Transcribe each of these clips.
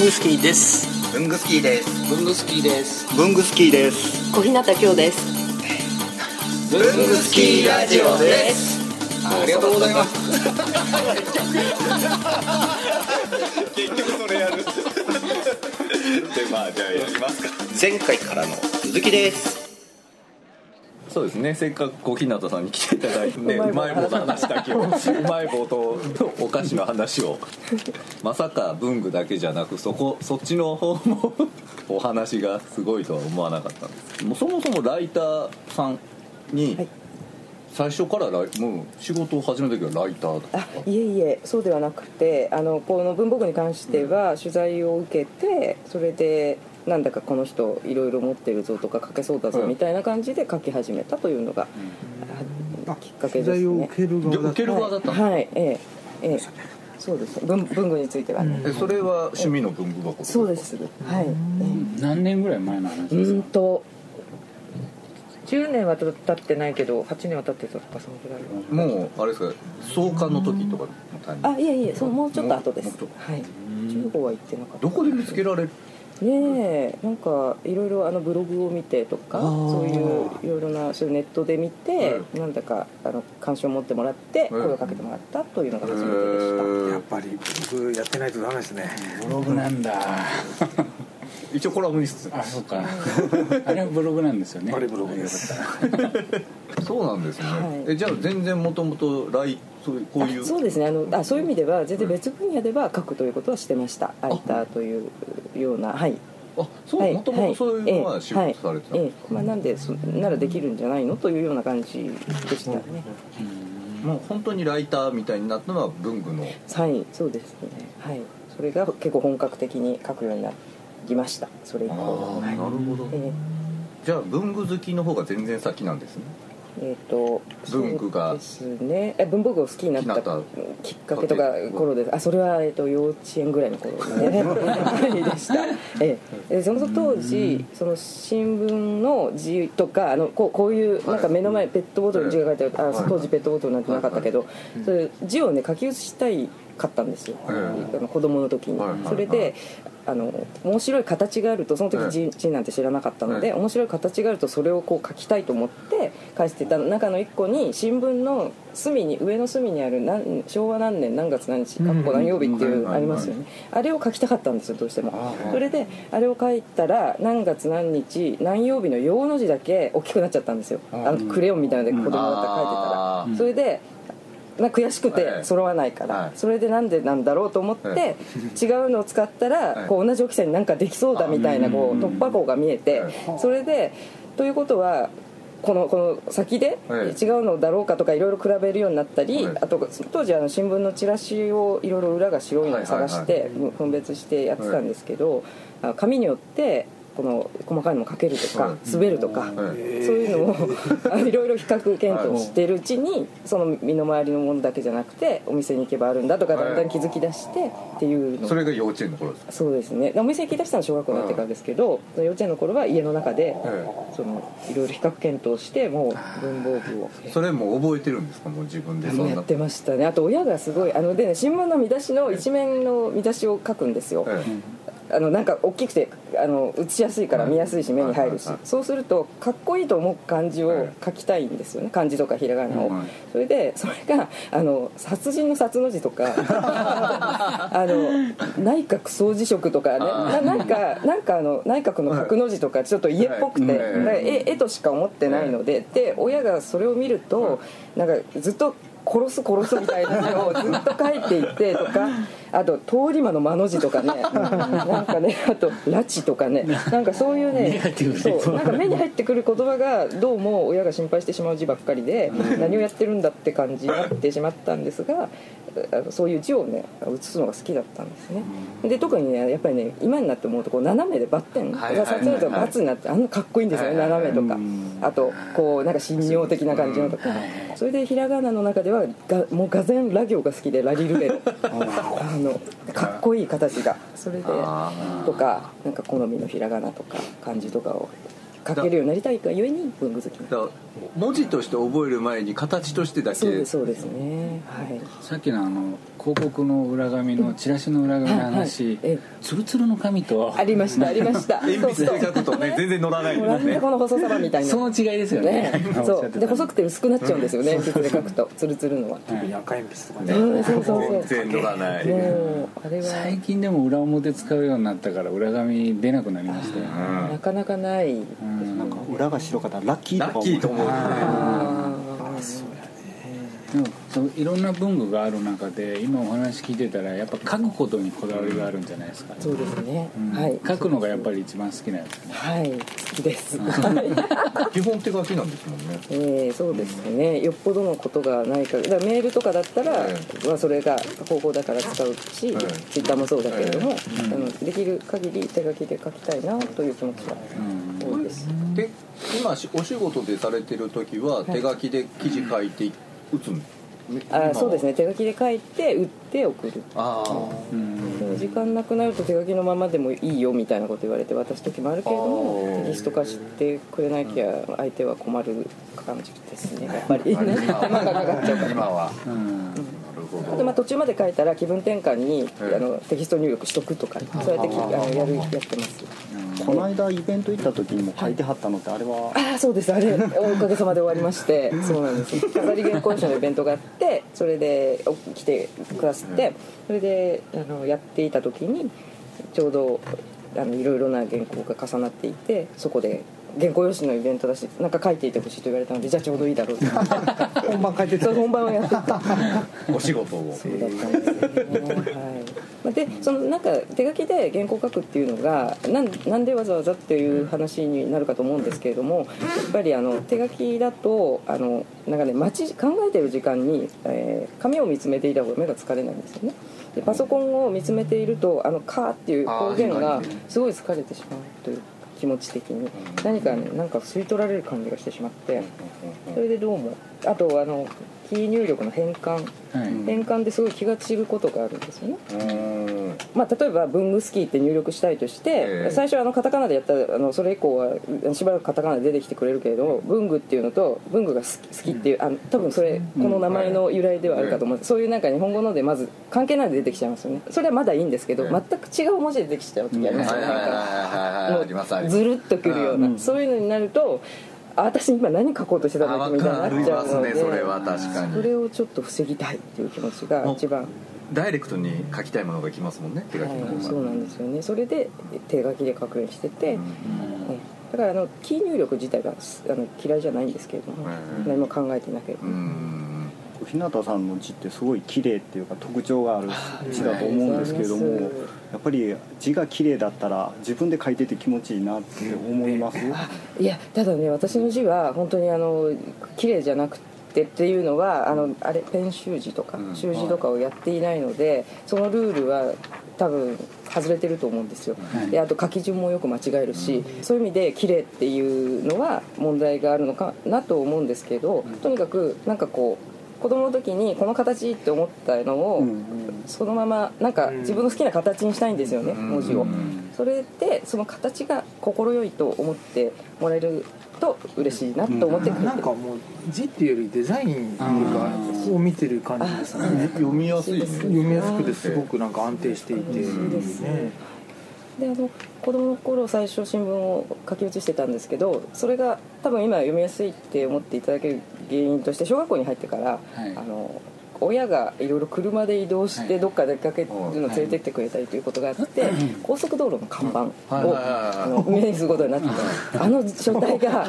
ブングスキーです。小日向京です。ブングスキーラジオです。ありがとうございます。結局それやる。でじゃあやりますか。前回からの続きです。そうですね、せっかく小日向さんに来ていただいて、ね、うまい棒の話だけをうまい棒とお菓子の話をまさか文具だけじゃなくそっちの方もお話がすごいとは思わなかったんです。もうそもそもライターさんに、はい、最初からもう仕事を始めた時はライターとか？いえいえ、そうではなくて、この文房具に関しては取材を受けて、それでなんだかこの人いろいろ持ってるぞとか書けそうだぞみたいな感じで書き始めたというのがきっかけですね。取材を受ける側だったんですか？はい、そうです。文具については、ね、それは趣味の文具箱？そうです、はい。何年ぐらい前の話ですか？10年は経ってないけど8年は経ってたとか、そのくらいは。もうあれですか、創刊の時とかのタイミング？いえ、そう、もうちょっと後です。はい、15は行ってなかった。どこで見つけられる？ねえ、なんかいろいろブログを見てとか、そういういろいろなそういうネットで見て、なんだか関心を持ってもらって声をかけてもらったというのが初めてでした。やっぱりブログやってないとダメですね。ブログなんだ。一応コラムニストです。あ、そうか。あれはブログなんですよね。あれブログよかった。そうなんですね。はい、じゃあ全然もともとこういう。そうですね。そういう意味では全然別分野では書くということはしてました。ライターというような、はい。あ、そう、はい、もともとそういうのは仕事されてたんですか？なんでならできるんじゃないのというような感じでしたね。もう本当にライターみたいになったのは文具の。はい、そうですね。はい。それが結構本格的に書くようになって。きました。それ以降。なるほど。じゃあ文具好きの方が全然先なんですね。文具がですね。文房具を好きになったきっかけとか頃です。それは幼稚園ぐらいの頃ですね。でした。その当時その新聞の字とかこういうなんか目の前ペットボトルに字が書いてある。当時ペットボトルなんてなかったけど、そういう字をね書き写したいかったんですよ。子供の時に。それで。面白い形があると、その時字なんて知らなかったので、面白い形があるとそれをこう書きたいと思って返してた中の一個に、新聞の隅に上の隅にある昭和何年何月何日（何曜日）っていうありますよね。あれを書きたかったんですよ、どうしても。それであれを書いたら、何月何日何曜日の用の字だけ大きくなっちゃったんですよ。クレヨンみたいなので子供だったら書いてたら、それで悔しくて揃わないから、それでなんでなんだろうと思って、違うのを使ったら、こう同じ大きさになんかできそうだみたいなこう突破口が見えて、それでということはこの先で違うのだろうかとかいろいろ比べるようになったり、あと当時新聞のチラシをいろいろ裏が白いのを探して分別してやってたんですけど、紙によってこの細かいのも書けるとか滑るとか、そういうのをいろいろ比較検討しているうちに、その身の回りのものだけじゃなくてお店に行けばあるんだとかだんだん気づき出してっていうの。それが幼稚園の頃ですか？そうですね。お店に行き出したのは小学校になってからですけど、その幼稚園の頃は家の中でいろいろ比較検討して、もう文房具を。それも覚えてるんですか？もう自分でそんなやってましたね。あと親がすごいでね、新聞の見出しの一面の見出しを書くんですよ。なんか大きくて写しやすいから見やすいし目に入るし、そうするとかっこいいと思う漢字を書きたいんですよね、漢字とかひらがなを。それでそれが殺人の殺の字とか内閣総辞職とかね、なんか内閣の角の字とかちょっと家っぽくて、絵としか思ってないので、で親がそれを見るとなんかずっと殺すみたいなのをずっと書いていてとか、あと通り魔の間の字とかね、なんかね、あと拉致とかね、なんかそういうね、そうなんか目に入ってくる言葉がどうも親が心配してしまう字ばっかりで、何をやってるんだって感じになってしまったんですが、そういう字をね写すのが好きだったんですね。で特にねやっぱりね、今になって思うとこう斜めでバッテンが撮影とバツになって、かっこいいんですよね、斜めとか、あとこうなんか神妙的な感じのとか、それでひらがなの中ではもうがぜんラ行が好きで、ラリルレロかっこいい形が、それでとかなんか好みのひらがなとか漢字とかを書けるようになりたいがゆえに文具好きなの。文字として覚える前に形としてだけ。そうですね、はい、さっきのあの広告の裏紙のチラシの裏紙の話、うんはいはい、ツルツルの紙とありました鉛筆で書くとね全然乗らないですね。この細さみたいなその違いですよ ねそうで細くて薄くなっちゃうんですよね、うん、鉛筆で書くとツルツルのは赤鉛筆とかね、そう全然乗らない、あれは最近でも裏表使うようになったから裏紙出なくなりましたよ、ねうん、なかなかない、うん、なんか裏が白かったらラッキーとか思う、ラッキーと思う、あそうやね。でもそういろんな文具がある中で今お話聞いてたらやっぱ書くことにこだわりがあるんじゃないですか、ね、そうですね、うんはい、書くのがやっぱり一番好きなんですね。はい好きです基本手書きなんですもんね、そうですね、うん、よっぽどのことがないから、だからメールとかだったら、まあ、それが方法だから使うし、ツイッターもそうだけれども、うん、できる限り手書きで書きたいなという気持ちが多いです、うん、で今お仕事でされてる時は手書きで記事書いて打つんですか。あそうですね、手書きで書いて打って送る。あうん時間なくなると手書きのままでもいいよみたいなこと言われて渡す時もあるけれども、テキスト化してくれなきゃ相手は困る感じですね、やっぱり手間がかかっちゃうから今は、うん、なるほど。あとまあ途中まで書いたら気分転換にあのテキスト入力しとくとかそうやってやってます。この間イベント行った時にも書いてはったのってあれは、はい、あそうです、あれおかげさまで終わりましてそうなんです飾り原稿者のイベントがあって、それで来てくださって、それであのやっていた時にちょうどあのいろいろな原稿が重なっていて、そこで原稿用紙のイベントだしなんか書いていてほしいと言われたので、じゃあちょうどいいだろうと本番書いてた、本番はやってたお仕事をそうだったんですね、はい、でそのなんか手書きで原稿書くっていうのがなんでわざわざっていう話になるかと思うんですけれども、やっぱりあの手書きだとあのなんかね考えてる時間に、紙を見つめていた方が目が疲れないんですよね。でパソコンを見つめているとあのカーっていう方言がすごい疲れてしまうという気持ち的に何か、ね、なんか吸い取られる感じがしてしまって、それでどうもあとあのキー入力の変換ですごい気が散ることがあるんですよね、まあ、例えば文具スキーって入力したいとして最初はあのカタカナでやったらあのそれ以降はしばらくカタカナで出てきてくれるけれど、文具っていうのと文具が好きっていうあの多分それこの名前の由来ではあるかと思うんです。そういうなんか日本語のでまず関係ないで出てきちゃいますよね。それはまだいいんですけど全く違う文字で出てきちゃう時ありますよね。もうずるっとくるようなそういうのになると私今何書こうとしてたのみたいになっちゃうので、それは確かにそれをちょっと防ぎたいっていう気持ちが一番。ダイレクトに書きたいものがきますもんね、手書きの方が。そうなんですよね。それで手書きで書くようにしてて、だからあのキー入力自体があの嫌いじゃないんですけれども、何も考えてなければ。日向さんの字ってすごい綺麗っていうか特徴がある字だと思うんですけれども、やっぱり字が綺麗だったら自分で書いてて気持ちいいなって思います。いやただね、私の字は本当にあの綺麗じゃなくてっていうのはあのあれペン習字とか習字とかをやっていないので、そのルールは多分外れてると思うんですよ。であと書き順もよく間違えるし、そういう意味で綺麗っていうのは問題があるのかなと思うんですけど、とにかくなんかこう子供の時にこの形って思ったのをそのままなんか自分の好きな形にしたいんですよね、文字を。それでその形が心よいと思ってもらえると嬉しいなと思ってくれて、なんかもう字っていうよりデザインを見てる感じですね。読みやすい、読みやすくてすごくなんか安定していてですね。であの子供の頃最初新聞を書き写してたんですけど、それが多分今読みやすいって思っていただける原因として小学校に入ってから、はい、あの親がいろいろ車で移動してどっか出かけるのを連れてってくれたりということがあって、はい、高速道路の看板を目にすることになってあの書体が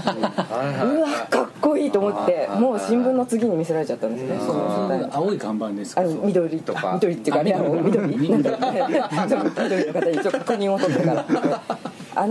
うわかっこいいと思って、もう新聞の次に見せられちゃったんですね。その青い看板ですか。あの緑とか緑っていうかね、緑の方にちょっと確認を取ってからあ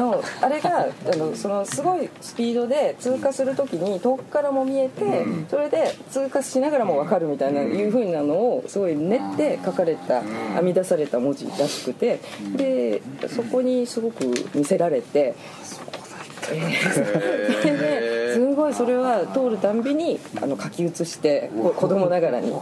れがそのすごいスピードで通過するときに遠くからも見えて、それで通過しながらも分かるみたいないう風なのをすごい練って書かれた、編み出された文字らしくて、でそこにすごく見せられて、そこだったねすごいそれは通るたんびに書き写して子供ながらに、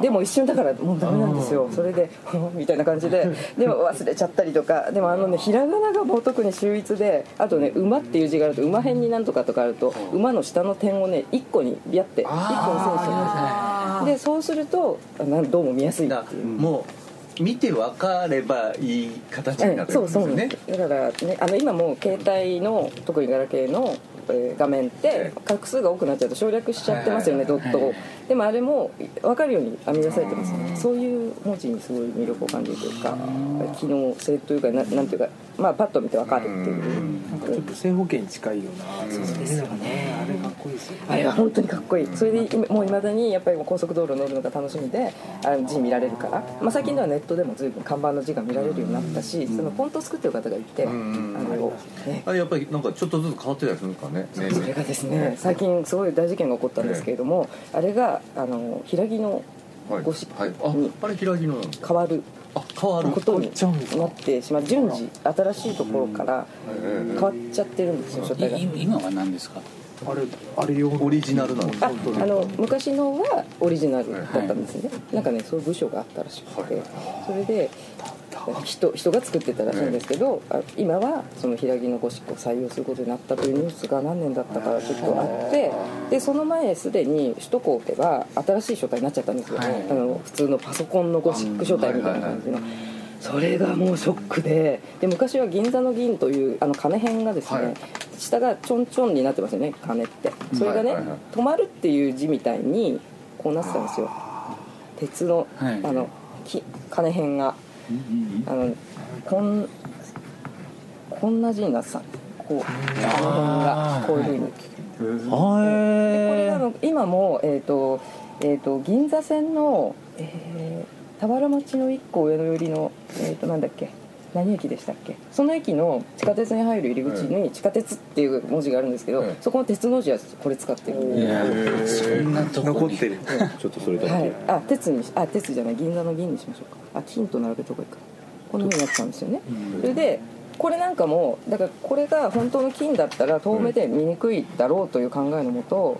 でも一瞬だからもうダメなんですよ、それでみたいな感じで、でも忘れちゃったりとか、でもねひらがながもう特に秀逸で、あとね馬っていう字があると馬辺になんとかとかあると馬の下の点をね1個にビャって1個の線してる、でそうするとどうも見やすいっていう。もう見て分かればいい形になってるんですよね。そうそうだからね、今もう携帯の特にガラケーの画面って画数が多くなっちゃうと省略しちゃってますよね、ドットを。でもあれも分かるように編み出されてますね。そういう文字にすごい魅力を感じるというか、機能性というかなんていうか、まあパッと見て分かるっていう、なんかちょっと正方形に近いような。そうですよね、あれかっこいいですよね。あれは本当にかっこいい。それでもう未だにやっぱり高速道路乗るのが楽しみで、字見られるから、まあ、最近ではネットでも随分看板の字が見られるようになったし、そのフォントを作ってる方がいて、ね、あれやっぱりなんかちょっとずつ変わってたりするんですかね。それがですね、最近すごい大事件が起こったんですけれども、あれが平木のゴシップに変わることになってしまう。順次新しいところから変わっちゃってるんですよ、書体が。今は何ですかあれ用オリジナルなの？昔のはオリジナルだったんですね、はい、なんかねそういう部署があったらしくて、はい、それで人が作ってたらしいんですけど、今はその平木のゴシップを採用することになったというニュースが何年だったかちょっとあって、でその前すでに首都高では新しい書体になっちゃったんですよ、はい、普通のパソコンのゴシック書体みたいな感じの、それがもうショックで、昔は銀座の銀という金編がですね、はい、下がちょんちょんになってますよね、金って。それがね、はいはいはい、止まるっていう字みたいにこうなってたんですよ、鉄の、はい、金編が、うんうん、こんな字になってたんです。こう金編がこういう風に、はい、これ今も、銀座線の、田原町の一個上の寄りの、なんだっけ、何駅でしたっけ、その駅の地下鉄に入る入り口に地下鉄っていう文字があるんですけど、はい、そこの鉄の字はこれ使ってる、そんなとこに残ってる、ちょっとそれだけ、はい、鉄じゃない、銀座の銀にしましょうか。金と並べとこいか、このようになってたんですよね。それでこれなんかもだから、これが本当の金だったら遠目で見にくいだろうという考えのもと、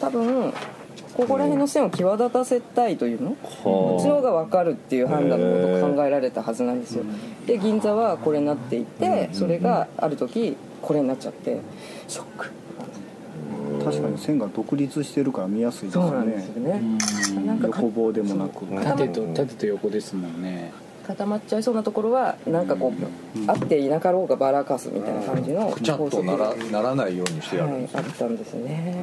多分ここら辺の線を際立たせたいというの、こっちの方が分かるっていう判断のことを考えられたはずなんですよ。で銀座はこれになっていて、それがある時これになっちゃって、ショック。確かに線が独立してるから見やすいですよね。そうなんですよね。横棒でもなく縦と横ですもんね。固まっちゃいそうなところはなんかこうあっていなかろうがばらかすみたいな感じのちゃんとならないようにしてあるんです、はい、あったんですね。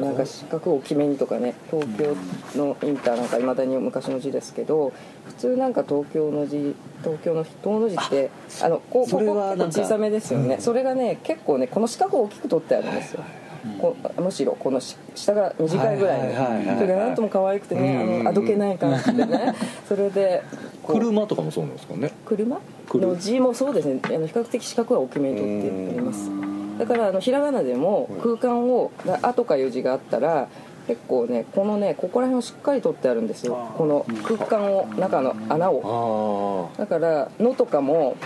なんか四角を大きめにとかね、東京のインターなんかいまだに昔の字ですけど、普通なんか東京の字ってここ小さめですよね。それがね結構ねこの四角を大きく取ってあるんですよ、むしろこの下が短いぐらい、それがなんとも可愛くてね、あどけない感じでね。それで車とかもそうなんですかね。車の字もそうですね、比較的四角は大きめに取ってあります。だからひらがなでも空間を「あ」とかいう字があったら結構ねここら辺をしっかり取ってあるんですよ、この空間を、中の穴を。だから「の」とかも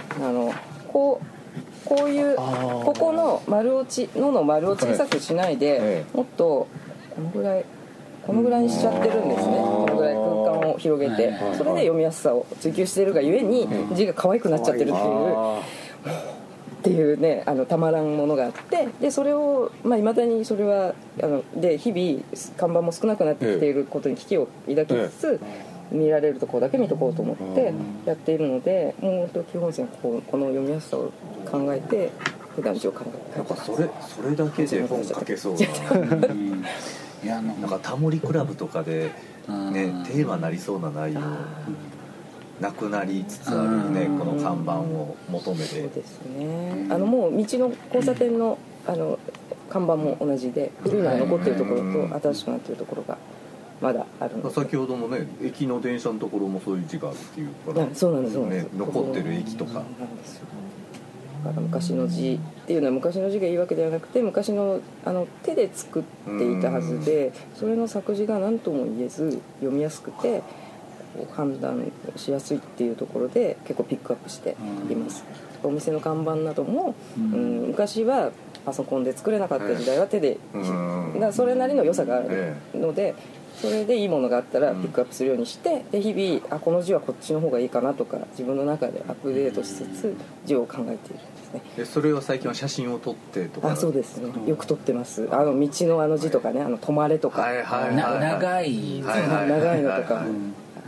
こういうここの丸落ち「の」の丸を小さくしないで、もっとこのぐらいにしちゃってるんですね。このぐらい空間を広げて、それで読みやすさを追求してるがゆえに字が可愛くなっちゃってるっていう。っていうね、たまらんものがあって、でそれをいまだにそれはで日々看板も少なくなってきていることに危機を抱きつつ、見られるところだけ見とこうと思ってやっているので、もう基本線この読みやすさを考えて普段字を考えて、なんかそれだけで本書けそうな。いやなんかタモリクラブとかで、ね、テーマになりそうな内容なくなりつつあるね、この看板を求めて。そうですね、もう道の交差点の、看板も同じで、古いのが残っているところと新しくなっているところがまだあるので。先ほどもね駅の電車のところもそういう字があるっていうから、ね、そうなんですね、残ってる駅とか。だから昔の字っていうのは昔の字がいいわけではなくて、昔の、手で作っていたはずで、それの作字が何とも言えず読みやすくて判断しやすいっていうところで結構ピックアップしています。お店の看板なども、昔はパソコンで作れなかった時代は手で、だそれなりの良さがあるので、それでいいものがあったらピックアップするようにして、で日々あこの字はこっちの方がいいかなとか自分の中でアップデートしつつ字を考えているんですね。でそれは最近は写真を撮ってとか。あそうですね、よく撮ってます。あの道のあの字とかね、あの止まれとか、はいはいはいはい、長いのとか、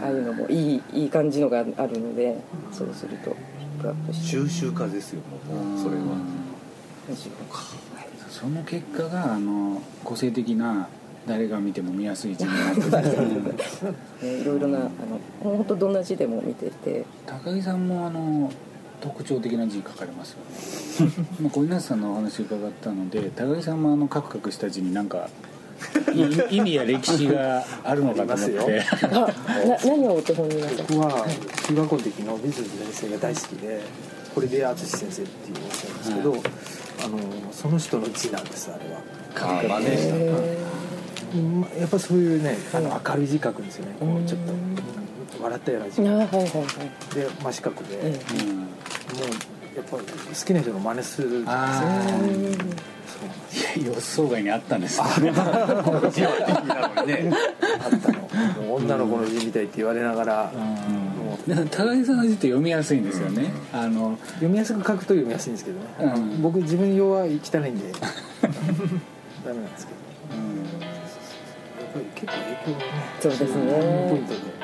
ああいうのもいい感じのがあるので、そうするとピックアップして収集家ですよもうそれは。その結果があの個性的な誰が見ても見やすい字になって、ね、いろいろな本当どんな字でも見てて、高木さんも特徴的な字書かれますよね。まあ小稲さんのお話伺ったので、高木さんもカクカクした字になんか意味や歴史があるのかと思って何をお手本になった？僕は中学校の時の美術の先生が大好きで、堀出敦先生っていうおっしゃるんですけど、はい、その人の字なんです。あれはカクカクでした。やっぱそういうね、明るい字書くんですよね。こうちょっと笑ったような字、で真四角で、もうやっぱ好きな人の真似するんですよ。そういや予想外にあったんですね。字は的なのにね。あったの。女の子の字みたいって言われながら。高木さんの字って読みやすいんですよね、読みやすく書くと読みやすいんですけどね。僕自分用は汚いんでダメなんですけど。結構影響がね、そうですね、ポイントで